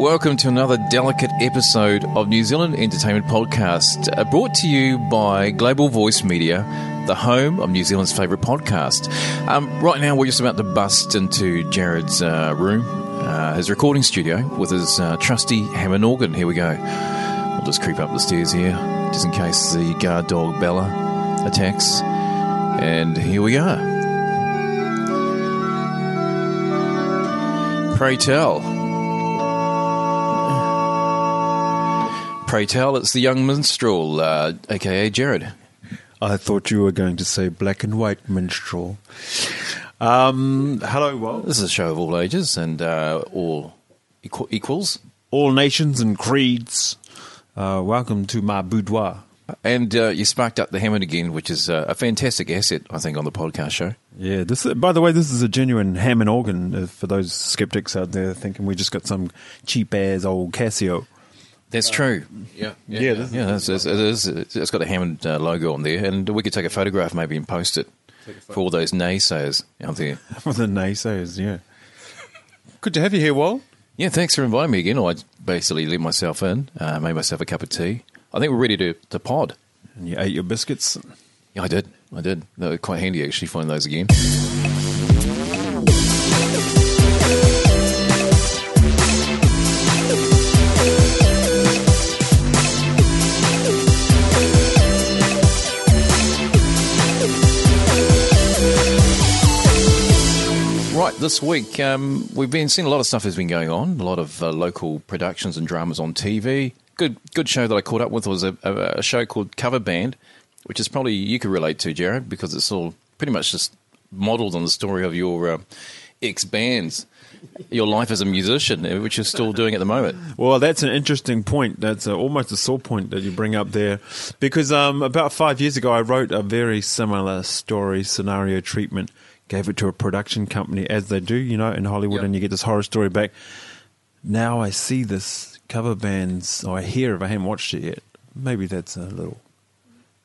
Welcome to another delicate episode of New Zealand Entertainment Podcast, brought to you by Global Voice Media, the home of New Zealand's favourite podcast. Right now, we're just about to bust into Jared's room, his recording studio, with his trusty Hammond organ. Here we go. We'll just creep up the stairs here, just in case the guard dog Bella attacks. And here we are. Pray tell, it's the young minstrel, a.k.a. Jared. I thought you were going to say black and white minstrel. Hello, world. This is a show of all ages and all equals. All nations and creeds. Welcome to my boudoir. And you sparked up the Hammond again, which is a fantastic asset, I think, on the podcast show. Yeah. This, by the way, this is a genuine Hammond organ, for those skeptics out there thinking we just got some cheap-ass old Casio. That's true. It's got the Hammond logo on there, and we could take a photograph maybe and post it for all those naysayers out there. For the naysayers, yeah. Good to have you here, Wal. Yeah, thanks for inviting me again. I basically let myself in, made myself a cup of tea. I think we're ready to pod. And you ate your biscuits? Yeah, I did. They were quite handy, actually, find those again. Right, this week, we've been seeing a lot of stuff has been going on, a lot of local productions and dramas on TV. Good show that I caught up with was a show called Cover Band, which is probably you could relate to, Jared, because it's all pretty much just modelled on the story of your ex-bands, your life as a musician, which you're still doing at the moment. Well, that's an interesting point. That's almost a sore point that you bring up there, because about 5 years ago I wrote a very similar story scenario treatment, gave it to a production company, as they do, you know, in Hollywood, yep. And you get this horror story back. Now I see this. Cover bands, I hear of. I haven't watched it yet. Maybe that's a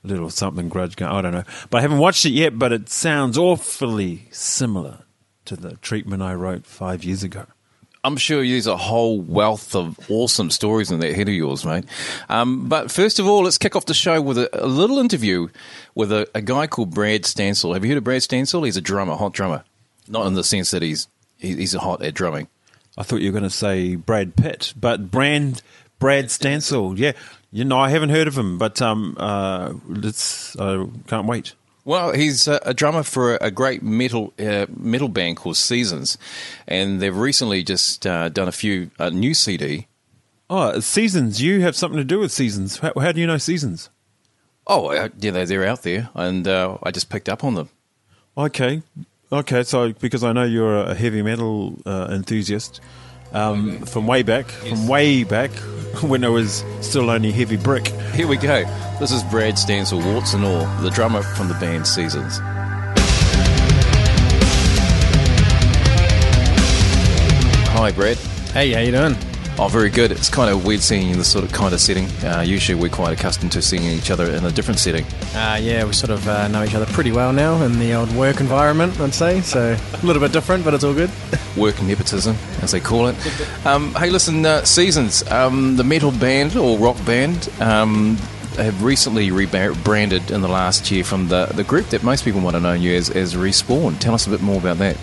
little something grudge going. I don't know, but I haven't watched it yet. But it sounds awfully similar to the treatment I wrote 5 years ago. I'm sure there's a whole wealth of awesome stories in that head of yours, mate. But first of all, let's kick off the show with a little interview with a guy called Brad Stansel. Have you heard of Brad Stansel? He's a drummer, hot drummer. Not in the sense that he's hot at drumming. I thought you were going to say Brad Pitt, but Brad Stansel. Yeah, you know, I haven't heard of him, but can't wait. Well, he's a drummer for a great metal band called Seasons, and they've recently just done a new CD. Oh, Seasons! You have something to do with Seasons. How do you know Seasons? Oh, yeah, they're out there, and I just picked up on them. Okay, so because I know you're a heavy metal enthusiast from way back when it was still only heavy brick. Here we go. This is Brad Stansel, warts and all, the drummer from the band Seasons. Hi, Brad. Hey, how you doing? Oh, very good. It's kind of weird seeing you in this sort of kind of setting. Usually we're quite accustomed to seeing each other in a different setting. Yeah, we sort of know each other pretty well now in the old work environment, I'd say. So a little bit different, but it's all good. Work nepotism, as they call it. Hey, listen, Seasons, the metal band or rock band have recently rebranded in the last year from the group that most people might have known you as Respawn. Tell us a bit more about that.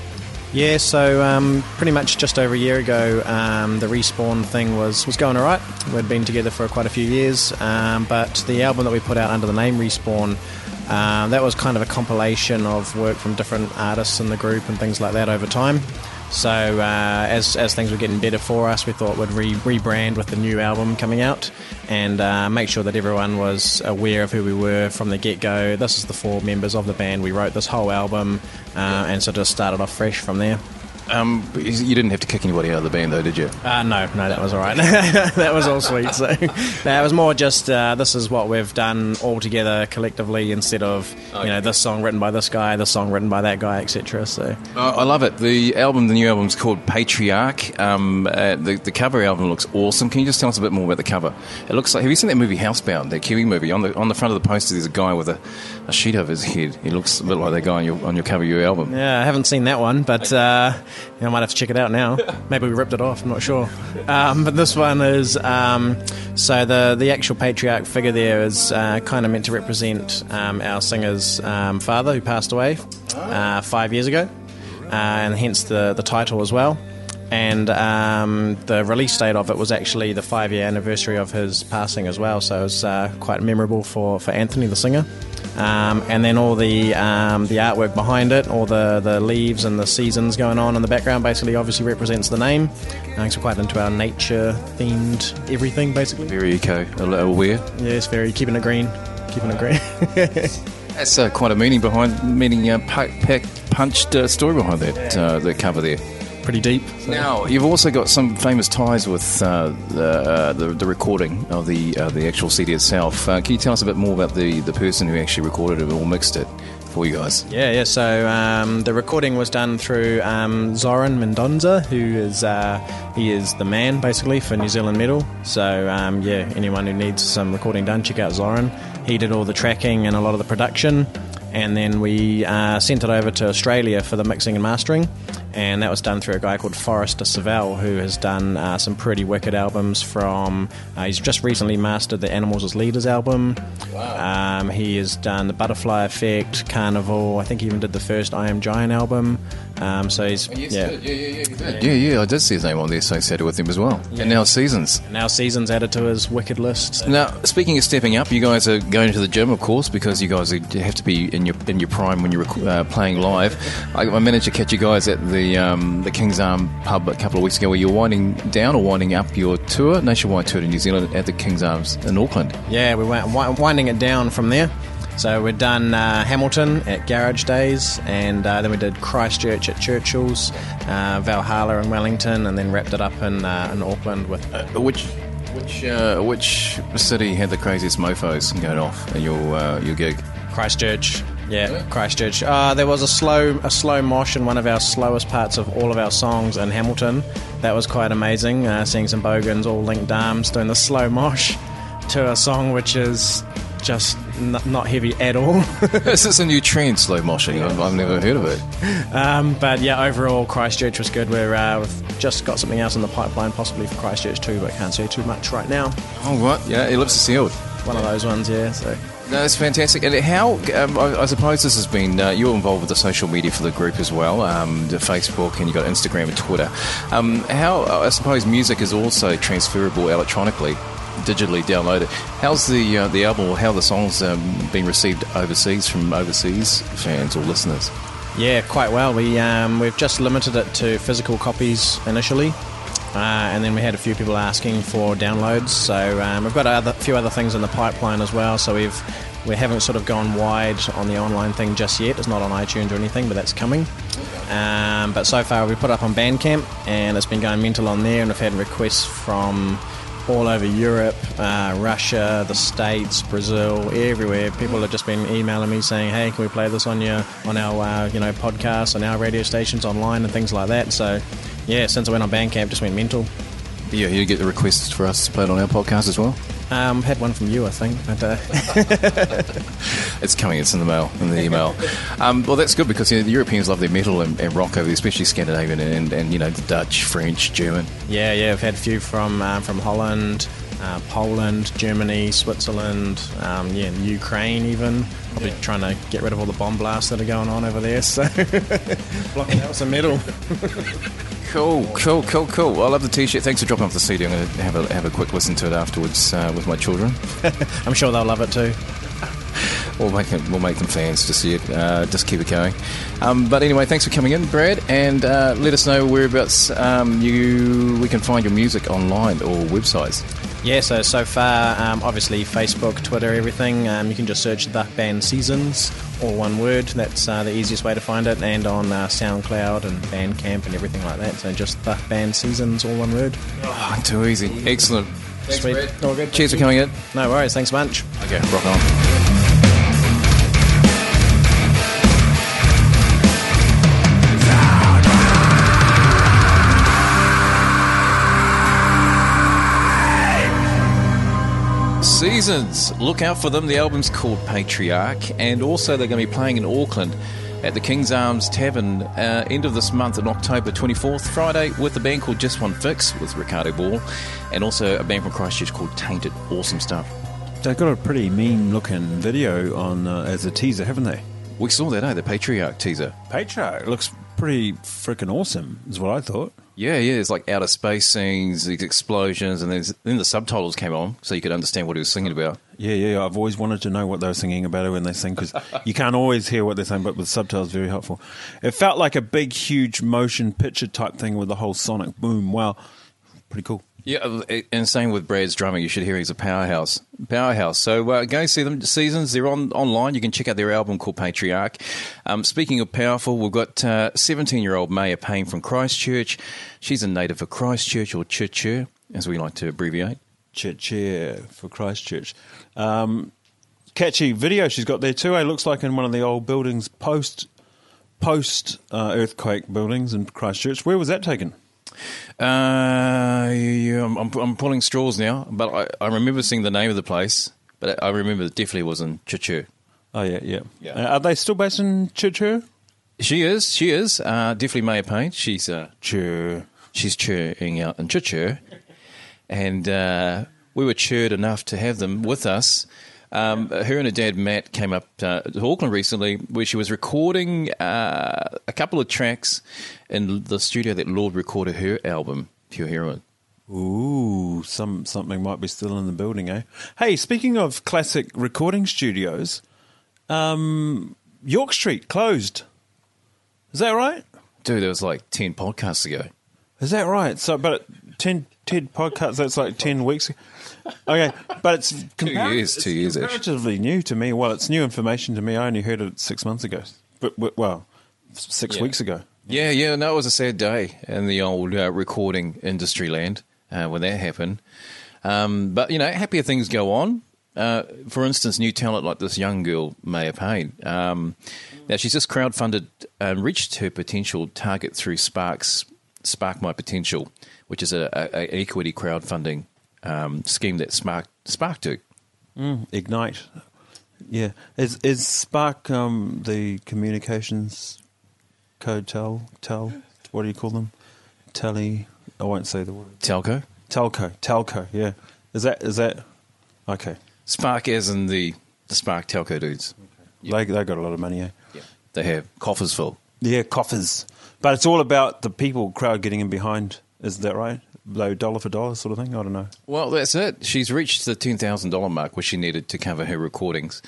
Yeah, so pretty much just over a year ago, the Respawn thing was going all right. We'd been together for quite a few years, but the album that we put out under the name Respawn, that was kind of a compilation of work from different artists in the group and things like that over time. So as things were getting better for us, we thought we'd rebrand with the new album coming out and make sure that everyone was aware of who we were from the get-go. This is the four members of the band. We wrote this whole album and sort of started off fresh from there. You didn't have to kick anybody out of the band, though, did you? No, that was all right. That was all sweet. So it was more just this is what we've done all together collectively, instead of this song written by this guy, this song written by that guy, etc. So I love it. The new album is called Patriarch. The cover album looks awesome. Can you just tell us a bit more about the cover? It looks like. Have you seen that movie Housebound? That Kiwi movie. On the front of the poster, there's a guy with a sheet over his head. He looks a bit like that guy on your cover of your album. Yeah, I haven't seen that one, but. I might have to check it out now. Maybe we ripped it off, I'm not sure. But this one is, so the actual patriarch figure there is kind of meant to represent our singer's father, who passed away 5 years ago, and hence the title as well. And the release date of it was actually the 5-year anniversary of his passing as well, so it was quite memorable for Anthony, the singer. And then all the artwork behind it, all the leaves and the seasons going on in the background, basically obviously represents the name. So quite into our nature-themed everything, basically. Very eco, a little weird. Yes, very, keeping it green, keeping it green. That's quite a meaning-punched story behind that, that cover there. Pretty deep. So. Now, you've also got some famous ties with the recording of the actual CD itself. Can you tell us a bit more about the person who actually recorded it or mixed it for you guys? Yeah. So the recording was done through Zoran Mendoza, who is he is the man basically for New Zealand metal. So anyone who needs some recording done, check out Zoran. He did all the tracking and a lot of the production. And then we sent it over to Australia for the mixing and mastering, and that was done through a guy called Forrester Savell, who has done some pretty wicked albums from... he's just recently mastered the Animals as Leaders album. Wow. He has done the Butterfly Effect, Carnival. I think he even did the first I Am Giant album. So he's... Oh, yes, yeah. He did. Yeah, I did see his name on there, so I sat with him as well. Yeah. And now Seasons. Added to his wicked list. So. Now, speaking of stepping up, you guys are going to the gym, of course, because you guys have to be... In your prime when you're playing live. I managed to catch you guys at the King's Arms pub a couple of weeks ago, where you're winding down or winding up your tour, nationwide tour to New Zealand at the King's Arms in Auckland. Yeah, we went winding it down from there. So we've done Hamilton at Garage Days, and then we did Christchurch at Churchill's, Valhalla in Wellington, and then wrapped it up in Auckland with which city had the craziest mofos going off in your gig? Christchurch. Yeah, Christchurch. There was a slow mosh in one of our slowest parts of all of our songs in Hamilton. That was quite amazing, seeing some bogans all linked arms doing the slow mosh to a song which is just not heavy at all. This is a new trend, slow moshing. Yeah. I've never heard of it. But yeah, overall Christchurch was good. We've just got something else in the pipeline, possibly for Christchurch too, but I can't say too much right now. Oh, right. Yeah, Ellipsis Sealed. One of those ones, yeah, so... No, it's fantastic. And how, I suppose this has been, you're involved with the social media for the group as well, the Facebook, and you've got Instagram and Twitter. How, I suppose, music is also transferable electronically, digitally downloaded. How's the album, or how the song's been received overseas from overseas fans or listeners? Yeah, quite well. We've just limited it to physical copies initially. And then we had a few people asking for downloads, so we've got a few other things in the pipeline as well, so we haven't sort of gone wide on the online thing just yet. It's not on iTunes or anything, but that's coming. But so far we put up on Bandcamp, and it's been going mental on there, and we've had requests from all over Europe, Russia, the States, Brazil, everywhere. People have just been emailing me saying, hey, can we play this on our podcasts, on our radio stations, online and things like that, so... Yeah, since I went on Bandcamp, just went mental. Yeah, you get the requests for us to play it on our podcast as well? Had one from you, I think. It's coming, it's in the mail, in the email. Well, that's good, because the Europeans love their metal and rock over there, especially Scandinavian and the Dutch, French, German. Yeah, I've had a few from Holland, Poland, Germany, Switzerland, and Ukraine even. Probably trying to get rid of all the bomb blasts that are going on over there, so blocking out some metal. Cool. I love the t-shirt. Thanks for dropping off the CD. I'm going to have a quick listen to it afterwards with my children. I'm sure they'll love it too. We'll make them fans to see it. Just keep it going. But anyway, thanks for coming in, Brad, and let us know whereabouts we can find your music online or websites. Yeah, so far, obviously Facebook, Twitter, everything. You can just search The Band Seasons, all one word. That's the easiest way to find it. And on SoundCloud and Bandcamp and everything like that. So just The Band Seasons, all one word. Oh, too easy. Excellent. Thanks, sweet. Brad. All good. Cheers for coming in. No worries. Thanks a bunch. Okay, rock on. Seasons, look out for them. The album's called Patriarch, and also they're going to be playing in Auckland at the King's Arms Tavern end of this month on October 24th, Friday, with a band called Just One Fix with Ricardo Ball, and also a band from Christchurch called Tainted. Awesome stuff. They've got a pretty mean-looking video on as a teaser, haven't they? We saw that, eh? The Patriarch teaser. Patriarch looks pretty freaking awesome, is what I thought. Yeah, it's like outer space scenes, these explosions, and then the subtitles came on so you could understand what he was singing about. Yeah, I've always wanted to know what they were singing about when they sing, because you can't always hear what they're saying, but with subtitles, very helpful. It felt like a big, huge motion picture type thing with the whole sonic boom. Wow, pretty cool. Yeah, and same with Brad's drumming. You should hear he's a powerhouse. So go see them. Seasons, they're online. You can check out their album called Patriarch. Speaking of powerful, we've got 17-year-old Maya Payne from Christchurch. She's a native of Christchurch, or Churchill's, as we like to abbreviate. Churchill's for Christchurch. Catchy video she's got there too. It looks like in one of the old buildings, post-earthquake buildings in Christchurch. Where was that taken? I'm pulling straws now, but I remember seeing the name of the place, but I remember it definitely was in Churchill's. Oh, yeah. Are they still based in Churchill's? She is. Definitely Maya Payne. She's churring out in Churchill's, and we were churred enough to have them with us. Her and her dad, Matt, came up to Auckland recently where she was recording a couple of tracks in the studio that Lord recorded her album, Pure Heroine. Ooh, something might be still in the building, eh? Hey, speaking of classic recording studios, York Street closed. Is that right? Dude, that was like 10 podcasts ago. Is that right? So, but 10 podcasts, that's like 10 weeks ago. Okay, but it's two years comparatively new to me. Well, it's new information to me. I only heard it 6 months ago, but 6 weeks ago. Yeah, no, it was a sad day in the old recording industry land when that happened. But, you know, happier things go on. For instance, new talent like this young girl, Maya Payne. Now, she's just crowdfunded and reached her potential target through Spark My Potential, which is an equity crowdfunding scheme that Spark do. Ignite. Yeah. Is Spark the communications code tel? What do you call them? Tele. I won't say the word. Telco. Yeah. Is that? Okay. Spark as in the Spark telco dudes. Okay. Yep. They got a lot of money. Eh? Yeah. They have coffers full. Yeah, coffers. But it's all about the people crowd getting in behind. Is that right? Low dollar for dollar sort of thing? I don't know. Well, that's it. She's reached the $10,000 mark, which she needed to cover her recordings.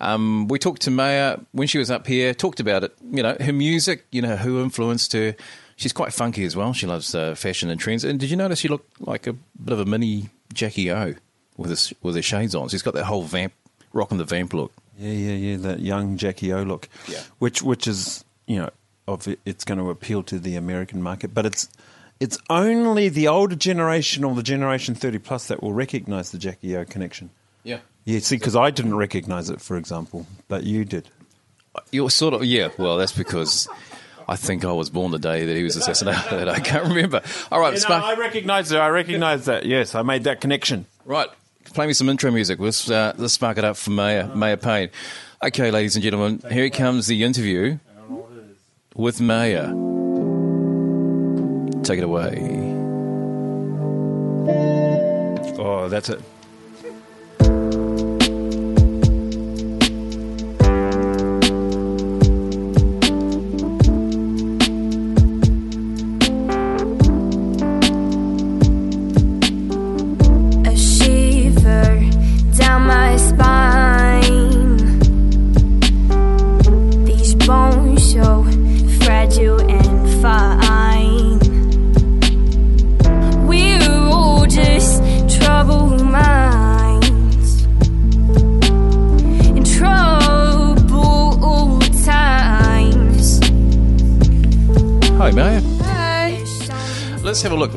We talked to Maya when she was up here, talked about it, you know, her music, you know, who influenced her. She's quite funky as well. She loves fashion and trends. And did you notice she looked like a bit of a mini Jackie O with her shades on? She's got that whole vamp, rocking the vamp look. Yeah, that young Jackie O look, yeah. Which is, you know, it's going to appeal to the American market, but it's only the older generation or the generation 30 plus that will recognise the Jackie O connection. Yeah. Yeah, see, because I didn't recognise it, for example, but you did. You're sort of, yeah, well, that's because I think I was born the day that he was assassinated. I can't remember. All right, Spark. No, I recognise it. I recognise that, yes. I made that connection. Right. Play me some intro music. Let's spark it up for Maya Payne. Okay, ladies and gentlemen, here comes the interview with Maya. Take it away. Oh, that's it.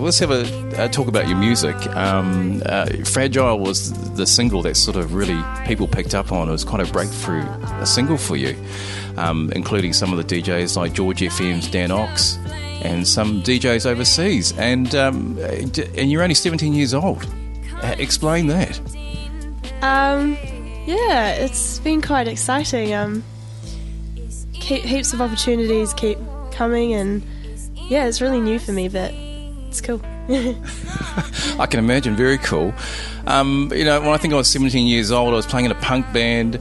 Let's have a talk about your music. Fragile was the single that sort of really people picked up on. It was kind of breakthrough, a single for you, including some of the DJs like George FM's Dan Ox and some DJs overseas. And you're only 17 years old. Explain that. Yeah, it's been quite exciting. heaps of opportunities keep coming, and yeah, it's really new for me, but it's cool. I can imagine, very cool. You know, when I think I was 17 years old, I was playing in a punk band.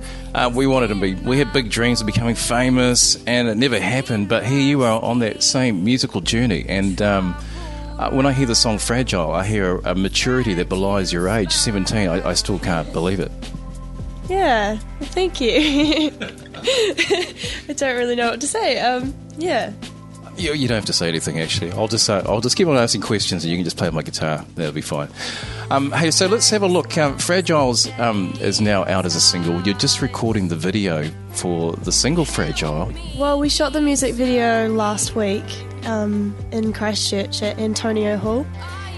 We had big dreams of becoming famous, and it never happened. But here you are on that same musical journey, and when I hear the song Fragile, I hear a maturity that belies your age. 17, I still can't believe it. Yeah, well, thank you. I don't really know what to say. Yeah. You don't have to say anything, actually. I'll just keep on asking questions, and you can just play my guitar. That'll be fine. Hey, so let's have a look. Fragile's is now out as a single. You're just recording the video for the single Fragile. Well, we shot the music video last week in Christchurch at Antonio Hall,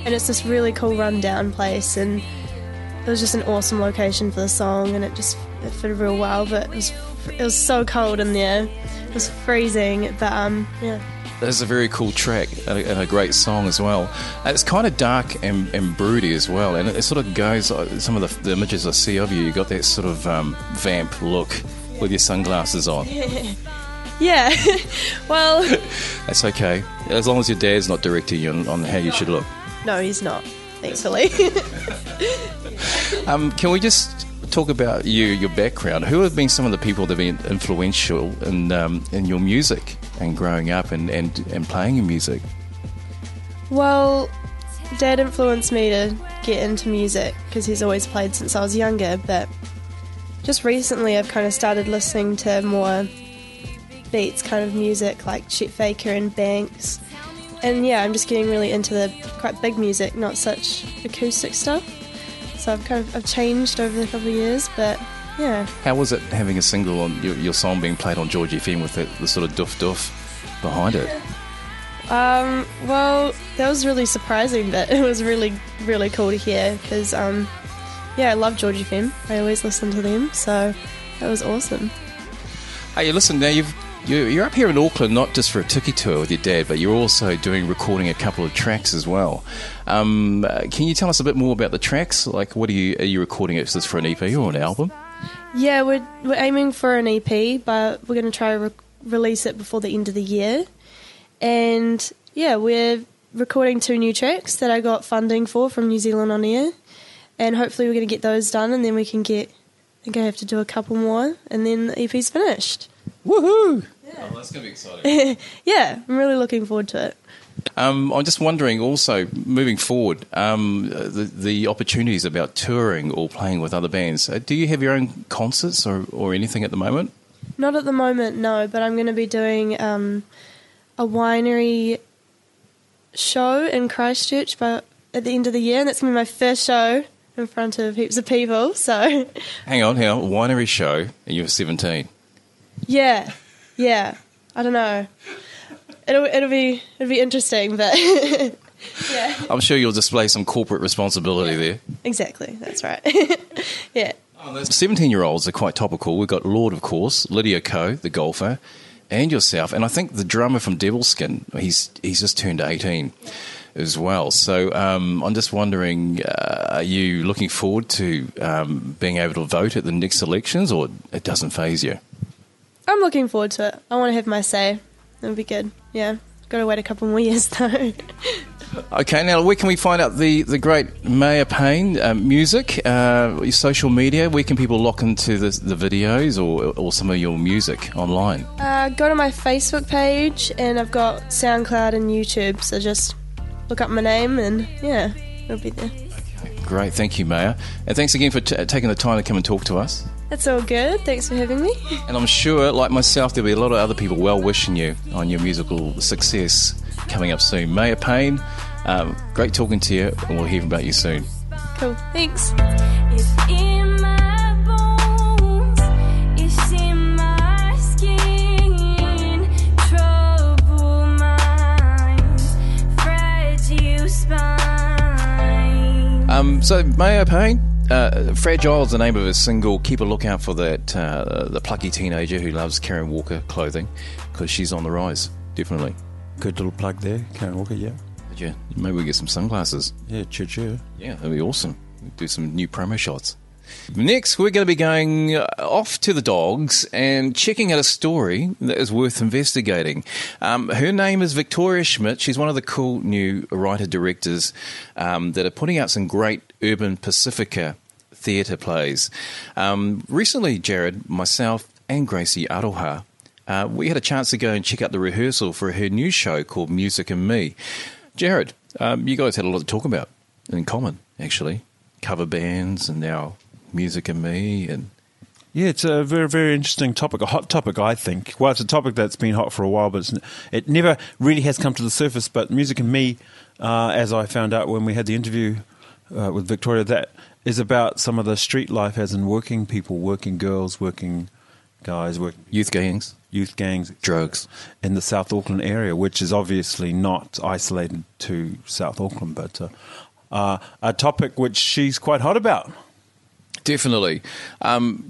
and it's this really cool rundown place, and it was just an awesome location for the song, and it fitted real well. But it was so cold in there. It was freezing, but yeah. That's a very cool track and a great song as well. It's kind of dark and broody as well, and it sort of goes, some of the images I see of you got that sort of vamp look with your sunglasses on. Yeah. Well... That's okay, as long as your dad's not directing you on how you should look. No, he's not, thankfully. Can we just... talk about your background. Who have been some of the people that have been influential in your music and growing up and playing your music? Well, Dad influenced me to get into music because he's always played since I was younger, but just recently I've kind of started listening to more beats kind of music like Chet Faker and Banks, and yeah, I'm just getting really into the quite big music, not such acoustic stuff. So I've changed over the couple of years, but yeah. How was it having a single on your song being played on George FM with the sort of doof behind it? Well, that was really surprising, but it was really, really cool to hear because, yeah, I love George FM. I always listen to them, so that was awesome. Hey, listen, now you're up here in Auckland not just for a tiki tour with your dad, but you're also recording a couple of tracks as well. Can you tell us a bit more about the tracks? Like, what are you recording it for an EP or an album? Yeah, we're aiming for an EP, but we're going to try to release it before the end of the year. And yeah, we're recording 2 new tracks that I got funding for from New Zealand On Air, and hopefully we're going to get those done, and then we can get. I think I have to do a couple more, and then the EP's finished. Woohoo! Yeah. Oh, that's going to be exciting. Yeah, I'm really looking forward to it. I'm just wondering also, moving forward, the opportunities about touring or playing with other bands. Do you have your own concerts or anything at the moment? Not at the moment, no, but I'm going to be doing a winery show in Christchurch at the end of the year, and that's going to be my first show in front of heaps of people. So, Hang on, winery show, and you're 17. Yeah, I don't know. It'll be interesting, but yeah. I'm sure you'll display some corporate responsibility there. Exactly, that's right. Yeah. Oh, those 17-year-olds are quite topical. We've got Lord, of course, Lydia Ko, the golfer, and yourself, and I think the drummer from Devilskin. He's just turned 18 as well. So I'm just wondering, are you looking forward to being able to vote at the next elections, or it doesn't faze you? I'm looking forward to it. I want to have my say. It'll be good. Yeah. Got to wait a couple more years, though. Okay, now where can we find out the great Maya Payne music, social media? Where can people lock into the videos or some of your music online? Go to my Facebook page, and I've got SoundCloud and YouTube, so just look up my name, and yeah, it'll be there. Okay, great. Thank you, Maya. And thanks again for taking the time to come and talk to us. That's all good. Thanks for having me. And I'm sure, like myself, there'll be a lot of other people well wishing you on your musical success coming up soon. Maya Payne, great talking to you, and we'll hear about you soon. Cool. Thanks. So, Maya Payne. Fragile is the name of a single. Keep a lookout for that the plucky teenager who loves Karen Walker clothing, because she's on the rise, definitely. Good little plug there, Karen Walker, yeah. Yeah, maybe we get some sunglasses. Yeah, choo-choo. Yeah, that'd be awesome. We'd do some new promo shots. Next, we're going to be going off to the dogs and checking out a story that is worth investigating. Her name is Victoria Schmidt. She's one of the cool new writer-directors that are putting out some great urban Pacifica theatre plays. Recently, Jared, myself, and Gracie Aroha, we had a chance to go and check out the rehearsal for her new show called Music and Me. Jared, you guys had a lot to talk about in common, actually. Cover bands and now Music and Me. And yeah, it's a very, very interesting topic, a hot topic, I think. Well, it's a topic that's been hot for a while, but it never really has come to the surface. But Music and Me, as I found out when we had the interview with Victoria, that is about some of the street life, as in working people, working girls, working guys, youth gangs, drugs in the South Auckland area, which is obviously not isolated to South Auckland, but a topic which she's quite hot about. Definitely.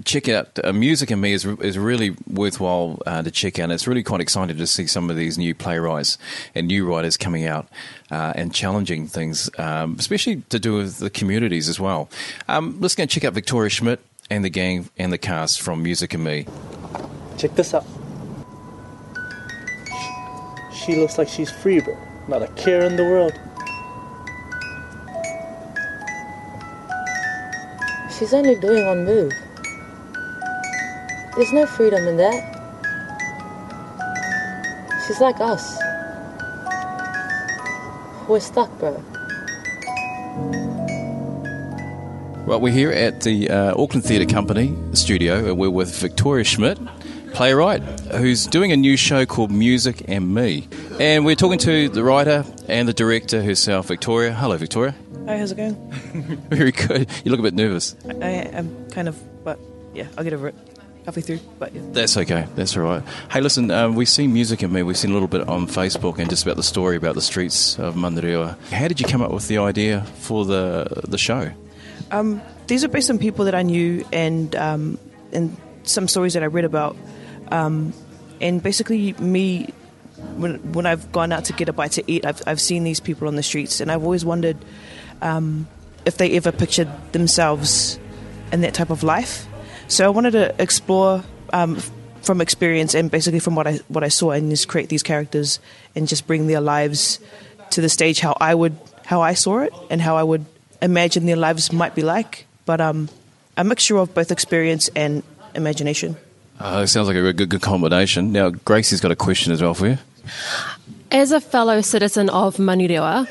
Check it out. Music and Me is really worthwhile to check out. It's really quite exciting to see some of these new playwrights and new writers coming out and challenging things, especially to do with the communities as well. Let's go and check out Victoria Schmidt and the gang and the cast from Music and Me. Check this out. She looks like she's free, but not a care in the world. She's only doing one move. There's no freedom in that. She's like us. We're stuck, bro. Well, we're here at the Auckland Theatre Company studio, and we're with Victoria Schmidt, playwright, who's doing a new show called Music and Me. And we're talking to the writer and the director herself, Victoria. Hello, Victoria. Hi, how's it going? Very good. You look a bit nervous. I am kind of, but yeah, I'll get over it halfway through, but yeah. That's okay. That's all right. Hey, listen, we've seen Music and Me. We've seen a little bit on Facebook and just about the story about the streets of Manurewa. How did you come up with the idea for the show? These are based on people that I knew and some stories that I read about. And basically me, when I've gone out to get a bite to eat, I've seen these people on the streets, and I've always wondered... if they ever pictured themselves in that type of life. So I wanted to explore from experience and basically from what I saw, and just create these characters and just bring their lives to the stage how I saw it and how I would imagine their lives might be like. But a mixture of both experience and imagination. It sounds like a good combination. Now, Gracie's got a question as well for you. As a fellow citizen of Manurewa,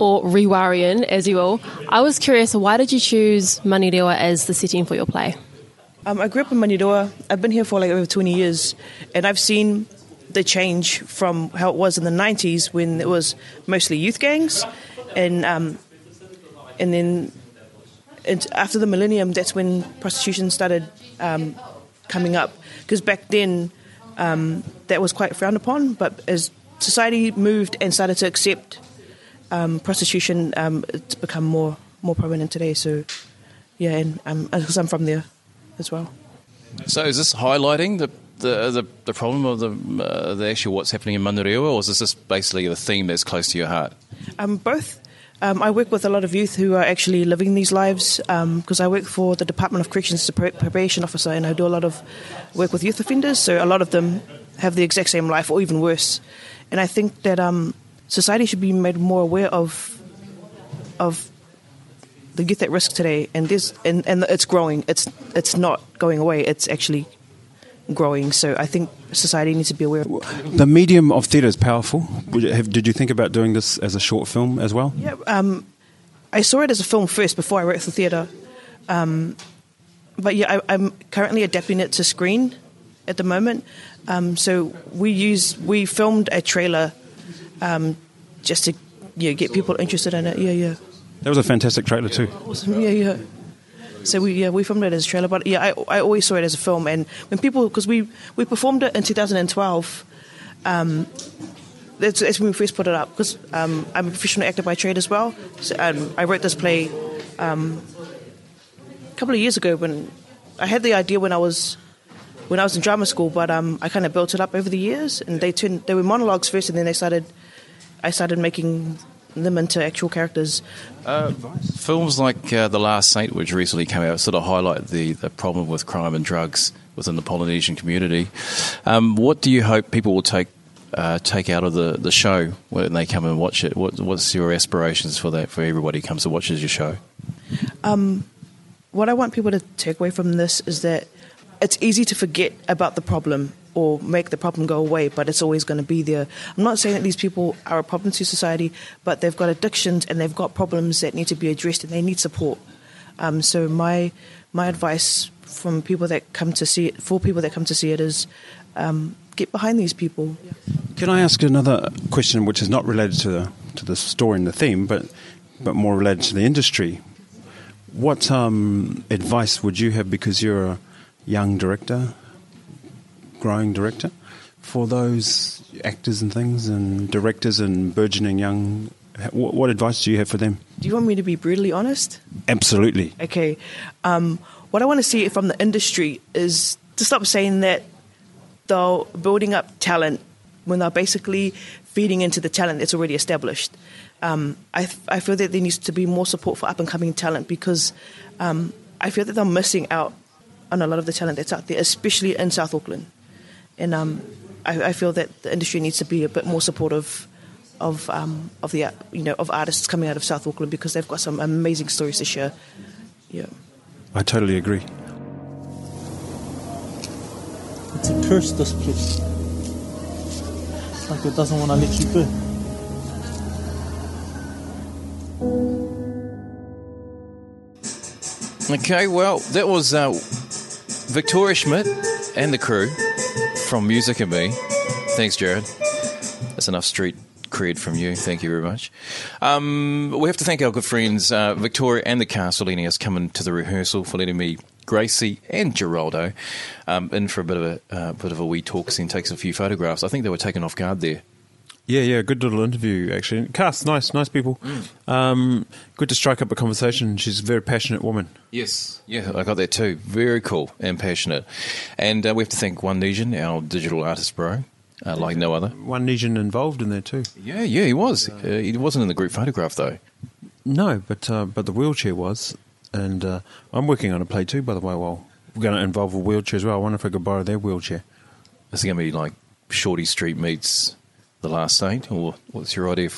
or Rewarian as you will, I was curious, why did you choose Manurewa as the setting for your play? I grew up in Manurewa. I've been here for like over 20 years, and I've seen the change from how it was in the 90s when it was mostly youth gangs, and then after the millennium, that's when prostitution started coming up, because back then that was quite frowned upon, but as society moved and started to accept prostitution, it's become more prominent today. So, yeah, and because I'm from there as well. So is this highlighting the problem of the actual what's happening in Manurewa, or is this just basically the theme that's close to your heart? Both. I work with a lot of youth who are actually living these lives, because I work for the Department of Corrections Probation Officer, and I do a lot of work with youth offenders, so a lot of them have the exact same life or even worse. And I think that society should be made more aware of the youth at risk today, and it's growing. It's not going away. It's actually growing, so I think society needs to be aware of it. The medium of theatre is powerful. Did you think about doing this as a short film as well? Yeah, I saw it as a film first before I wrote for theatre. But yeah, I'm currently adapting it to screen at the moment. So we filmed a trailer just to get people interested in it. Yeah. That was a fantastic trailer too. Awesome. Yeah. So we filmed it as a trailer, but I always saw it as a film. And when people, because we performed it in 2012, that's when we first put it up. Because I'm a professional actor by trade as well. So, I wrote this play a couple of years ago. When I had the idea when I was in drama school, but I kind of built it up over the years. And they were monologues first, and then I started making them into actual characters? Films like The Last Saint, which recently came out, sort of highlight the problem with crime and drugs within the Polynesian community. What do you hope people will take out of the show when they come and watch it? What's your aspirations for that, for everybody who comes and watches your show? What I want people to take away from this is that it's easy to forget about the problem or make the problem go away, but it's always going to be there. I'm not saying that these people are a problem to society, but they've got addictions and they've got problems that need to be addressed and they need support. So my advice from people that come to see it, for people that come to see it, is get behind these people. Can I ask another question, which is not related to the story and the theme, but more related to the industry? What advice would you have, because you're a young director, growing director, for those actors and things and directors and burgeoning young? What advice do you have for them? Do you want me to be brutally honest? Absolutely. Okay. What I want to see from the industry is to stop saying that they're building up talent when they're basically feeding into the talent that's already established. I feel that there needs to be more support for up-and-coming talent, because I feel that they're missing out on a lot of the talent that's out there, especially in South Auckland. And I feel that the industry needs to be a bit more supportive of artists coming out of South Auckland, because they've got some amazing stories to share. Yeah, I totally agree. It's a curse, this place. It's like it doesn't want to let you be. Okay, well, that was Victoria Schmidt and the crew from Music and Me. Thanks, Jared. That's enough street cred from you. Thank you very much. We have to thank our good friends Victoria and the cast for letting us come into the rehearsal, for letting me, Gracie and Geraldo in for a bit of a wee talk scene, takes a few photographs. I think they were taken off guard there. Yeah, good little interview, actually. Cast, nice people. Good to strike up a conversation. She's a very passionate woman. Yes, yeah, I got that too. Very cool and passionate. And we have to thank Wanesian, our digital artist bro, like no other. Wanesian involved in there too. Yeah, he was. He wasn't in the group photograph though. No, but the wheelchair was. And I'm working on a play too, by the way. Well, we're going to involve a wheelchair as well. I wonder if I could borrow their wheelchair. This is going to be like Shorty Street meets The Last Saint, or what's your idea?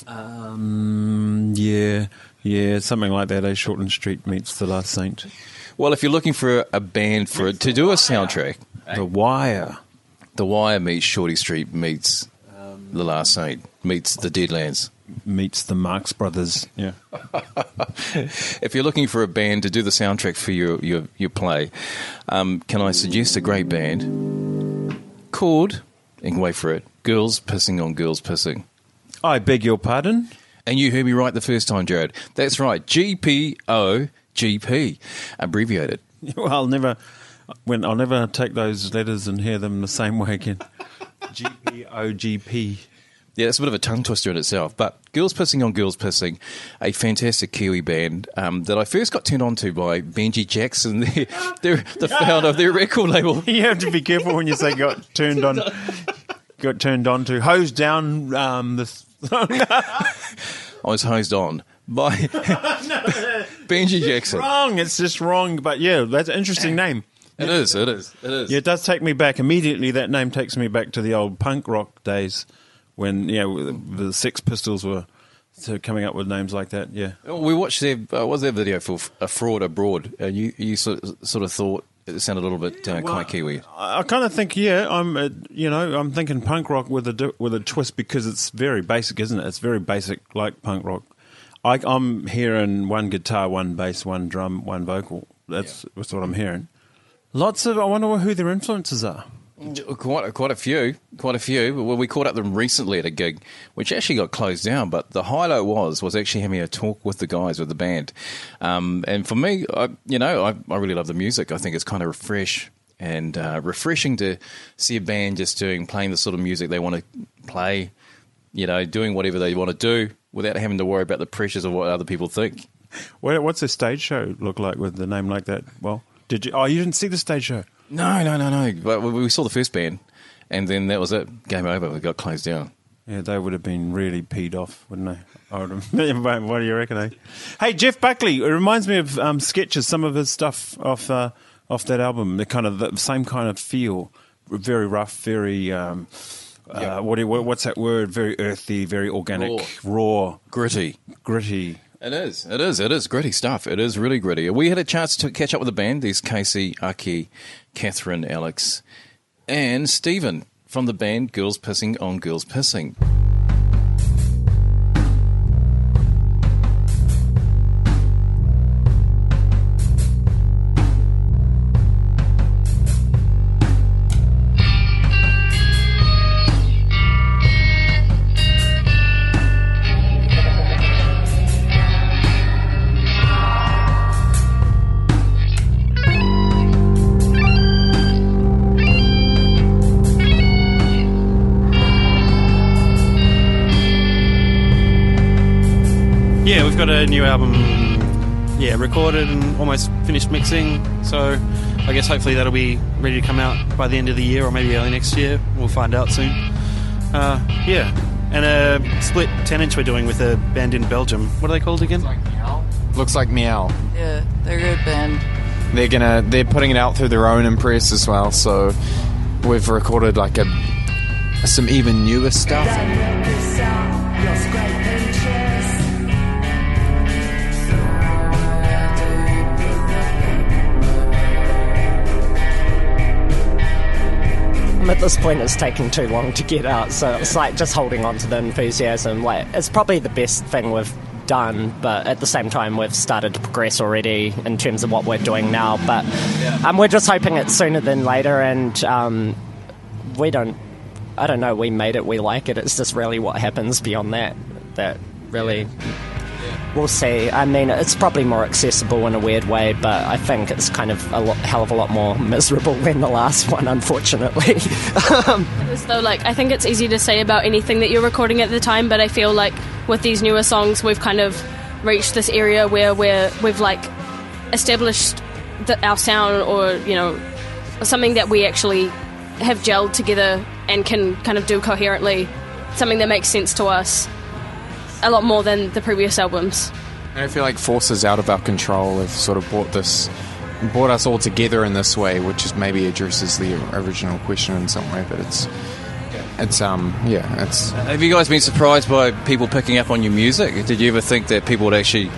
Yeah, something like that. Shortland Street meets The Last Saint. Well, if you're looking for a band for it to do a soundtrack, The Wire meets Shorty Street meets The Last Saint meets The Deadlands meets the Marx Brothers. Yeah. If you're looking for a band to do the soundtrack for your play, can I suggest a great band called, and wait for it, Girls Pissing on Girls Pissing. I beg your pardon? And you heard me right the first time, Jared. That's right, GPOGP, abbreviated. Well, I'll never take those letters and hear them the same way again. GPOGP. Yeah, it's a bit of a tongue twister in itself. But Girls Pissing on Girls Pissing, a fantastic Kiwi band that I first got turned on to by Benji Jackson, the founder of their record label. You have to be careful when you say got turned on. Got turned on to. Hosed down this. I was hosed on by Benji Jackson. It's just wrong. But yeah, that's an interesting name. It is. Yeah, it does take me back immediately. That name takes me back to the old punk rock days. When the Sex Pistols were coming up with names like that, yeah. We watched their video for A Fraud Abroad, and you sort of thought it sounded a little bit quite Kiwi. I kind of think, I'm thinking punk rock with a twist, because it's very basic, isn't it? It's very basic, like punk rock. I'm hearing one guitar, one bass, one drum, one vocal. That's what I'm hearing. I wonder who their influences are. Quite a few. Well, we caught up with them recently at a gig, which actually got closed down. But the highlight was actually having a talk with the guys, with the band. And for me, I really love the music. I think it's kind of refreshing to see a band just playing the sort of music they want to play. Doing whatever they want to do without having to worry about the pressures of what other people think. What's a stage show look like with a name like that? Well, did you? Oh, you didn't see the stage show. No. But we saw the first band, and then that was it. Game over. We got closed down. Yeah, they would have been really peed off, wouldn't they? I would have, what do you reckon, eh? Hey, Jeff Buckley, it reminds me of Sketches, some of his stuff off that album, the same kind of feel, very rough, very, what's that word, very earthy, very organic, raw. Gritty. It is gritty stuff. It is really gritty. We had a chance to catch up with the band. There's Casey, Aki, Catherine, Alex, and Stephen from the band Girls Pissing on Girls Pissing. Got a new album, recorded and almost finished mixing, so I guess hopefully that'll be ready to come out by the end of the year or maybe early next year. We'll find out soon. And a split 10-inch we're doing with a band in Belgium. What are they called again? Looks like Meow. Yeah, they're a good band. They're putting it out through their own impress as well, so we've recorded like some even newer stuff. At this point it's taking too long to get out, so it's like just holding on to the enthusiasm. Like, it's probably the best thing we've done, but at the same time we've started to progress already in terms of what we're doing now, but we're just hoping it's sooner than later, and we made it, we like it. It's just really what happens beyond that really. We'll see. I mean, it's probably more accessible in a weird way, but I think it's kind of a hell of a lot more miserable than the last one, unfortunately. I think it's easy to say about anything that you're recording at the time, but I feel like with these newer songs, we've kind of reached this area where we've like established our sound, or something that we actually have gelled together and can kind of do coherently, something that makes sense to us. A lot more than the previous albums. And I feel like forces out of our control have sort of brought us all together in this way, which is maybe addresses the original question in some way. But it's. Have you guys been surprised by people picking up on your music? Did you ever think that people would actually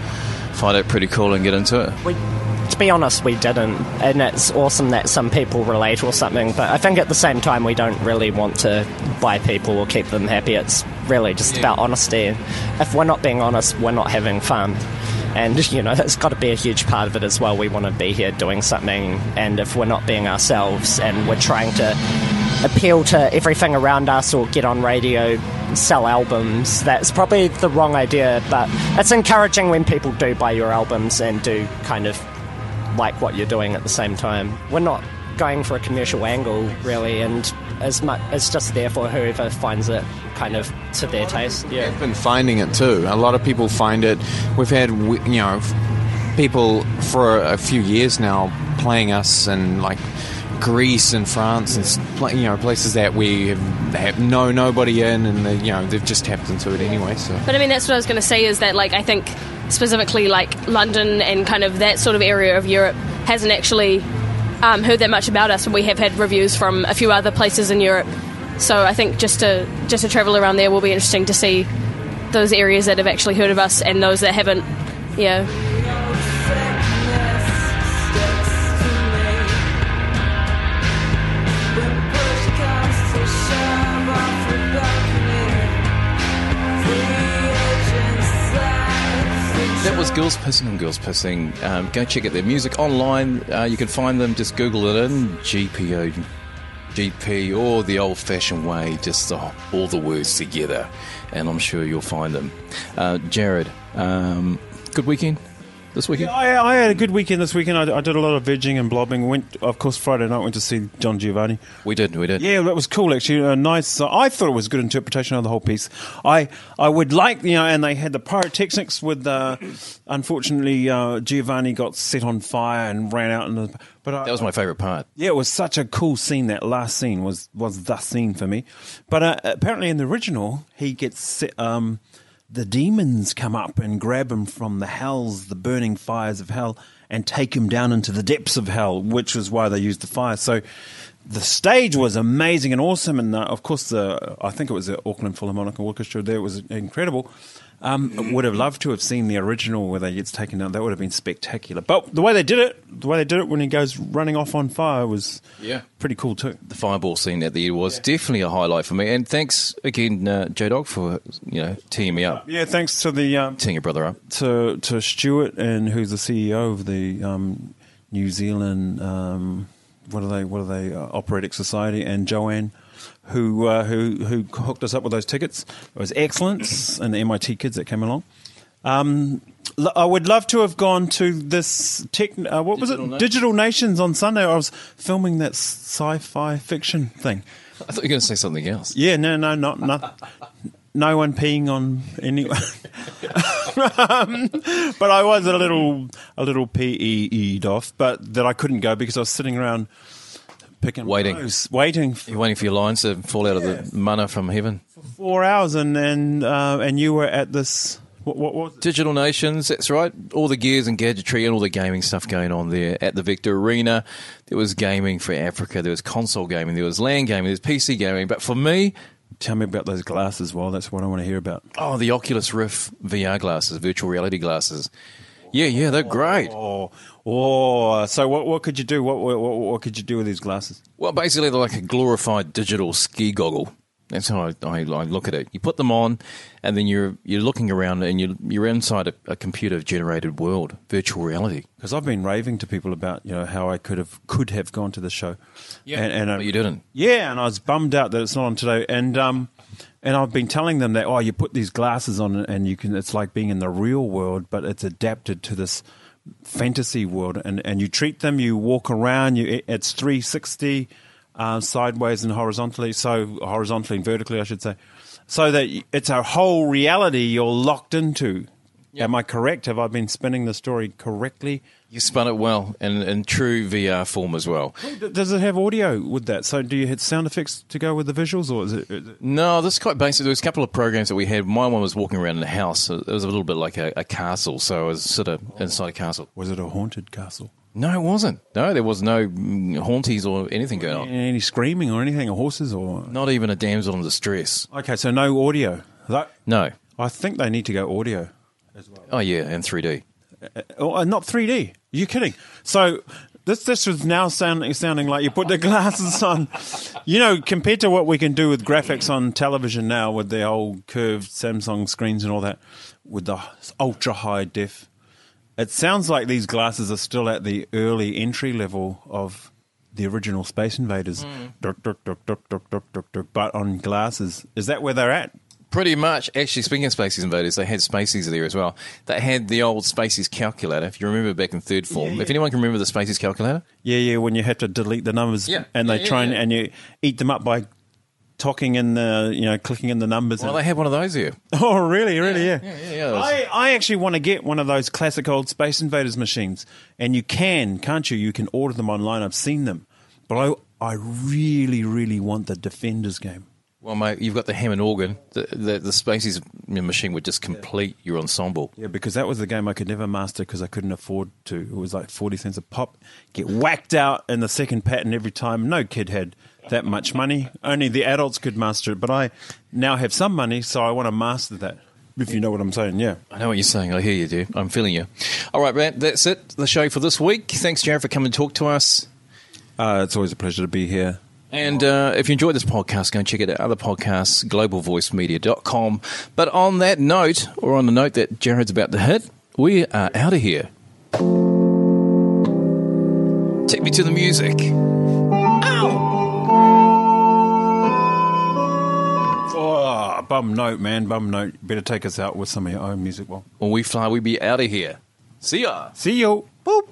find it pretty cool and get into it? To be honest, we didn't, and it's awesome that some people relate or something, but I think at the same time we don't really want to buy people or keep them happy. It's really just about honesty. If we're not being honest, we're not having fun, and that's got to be a huge part of it as well. We want to be here doing something, and if we're not being ourselves and we're trying to appeal to everything around us or get on radio, sell albums, that's probably the wrong idea. But it's encouraging when people do buy your albums and do kind of like what you're doing at the same time. We're not going for a commercial angle really, and as much it's just there for whoever finds it kind of to their taste. I've been finding it too. A lot of people find it. We've had people for a few years now playing us in like Greece and France and places that we have nobody in, and they've just tapped into it anyway. So, but I mean, that's what I was going to say, is that like I think specifically like London and kind of that sort of area of Europe hasn't actually heard that much about us, and we have had reviews from a few other places in Europe. So I think just to travel around there will be interesting to see those areas that have actually heard of us and those that haven't. Yeah. That was Girls Pissing on Girls Pissing. Go check out their music online. You can find them, just Google it in GP, or the old-fashioned way, just all the words together, and I'm sure you'll find them. Jared, good weekend? this weekend? Yeah, I had a good weekend this weekend. I did a lot of vegging and blobbing. Friday night went to see John Giovanni. We did. Yeah, that was cool, actually. A nice, I thought it was a good interpretation of the whole piece. I would like, you know, and they had the pyrotechnics with, unfortunately, Giovanni got set on fire and ran out. That was my favourite part. Yeah, it was such a cool scene. That last scene was the scene for me. But apparently in the original, he gets set... the demons come up and grab him from the hells, the burning fires of hell, and take him down into the depths of hell, which was why they used the fire. So the stage was amazing and awesome, and of course, I think it was the Auckland Philharmonic Orchestra there. It was incredible. Would have loved to have seen the original where they gets taken down. That would have been spectacular. But the way they did it when he goes running off on fire was pretty cool too. The fireball scene at the end was definitely a highlight for me. And thanks again, J-Dog, for teeing me up. Yeah, thanks to the teeing your brother up to Stuart, and who's the CEO of the New Zealand what are they Operatic Society, and Joanne, who hooked us up with those tickets. It was excellent, and the MIT kids that came along. I would love to have gone to this Digital Nations on Sunday. I was filming that sci-fi fiction thing. I thought you were going to say something else. Yeah, no, not no one peeing on anyone. But I was a little pee'd off, but that I couldn't go because I was sitting around waiting for your lines to fall out of the manna from heaven for 4 hours, and you were at this what was it? Digital Nations. That's right. All the gears and gadgetry and all the gaming stuff going on there at the Victor Arena. There was gaming for Africa. There was console gaming. There was LAN gaming. There was PC gaming. But for me, tell me about those glasses, Wal. That's what I want to hear about. Oh, the Oculus Rift VR glasses, virtual reality glasses. Yeah, they're great. Oh, so what could you do? What could you do with these glasses? Well, basically, they're like a glorified digital ski goggle. That's how I look at it. You put them on, and then you're looking around, and you're inside a computer-generated world, virtual reality. Because I've been raving to people about how I could have gone to the show, but you didn't. Yeah, and I was bummed out that it's not on today, And I've been telling them that, you put these glasses on and you can. It's like being in the real world, but it's adapted to this fantasy world. And you treat them, you walk around, it's 360 sideways and horizontally. So horizontally and vertically, I should say. So that it's a whole reality you're locked into. Yep. Am I correct? Have I been spinning the story correctly? You spun it well, and in true VR form as well. Does it have audio with that? So do you have sound effects to go with the visuals, or is it? No, this is quite basic. There was a couple of programs that we had. My one was walking around in a house. So it was a little bit like a castle, so I was sort of inside a castle. Was it a haunted castle? No, it wasn't. No, there was no haunties or anything going on. Any screaming or anything, or horses or... Not even a damsel in distress. Okay, so no audio. No. I think they need to go audio. Well. Oh yeah, and 3D. Not 3D. You're kidding. So this is now sounding like you put the glasses on. Compared to what we can do with graphics on television now, with the old curved Samsung screens and all that, with the ultra high def, it sounds like these glasses are still at the early entry level of the original Space Invaders. But on glasses, is that where they're at? Pretty much. Actually, speaking of Space Invaders, they had Spaces there as well. They had the old Spaces calculator, if you remember back in third form. Yeah. If anyone can remember the Spaces calculator? Yeah, when you have to delete the numbers and you eat them up by talking in the, clicking in the numbers. Well, they had one of those here. Oh, really? Really, yeah. I actually want to get one of those classic old Space Invaders machines, and you can, can't you? You can order them online. I've seen them. But I really, really want the Defenders game. Well, mate, you've got the Hammond organ. The Spaces machine would just complete your ensemble. Yeah, because that was the game I could never master because I couldn't afford to. It was like 40 cents a pop. Get whacked out in the second pattern every time. No kid had that much money. Only the adults could master it. But I now have some money, so I want to master that, if you know what I'm saying, yeah. I know what you're saying. I hear you, dude. I'm feeling you. All right, Brad, that's it. The show for this week. Thanks, Jared, for coming and talk to us. It's always a pleasure to be here. And if you enjoyed this podcast, go and check out our other podcasts, globalvoicemedia.com. But on that note, or on the note that Jared's about to hit, we are out of here. Take me to the music. Ow! Oh, bum note, man, bum note. Better take us out with some of your own music, Wal. When we fly, we be out of here. See ya. See you. Boop.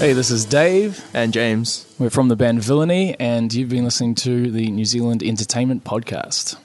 Hey, this is Dave. And James. We're from the band Villainy, and you've been listening to the New Zealand Entertainment Podcast.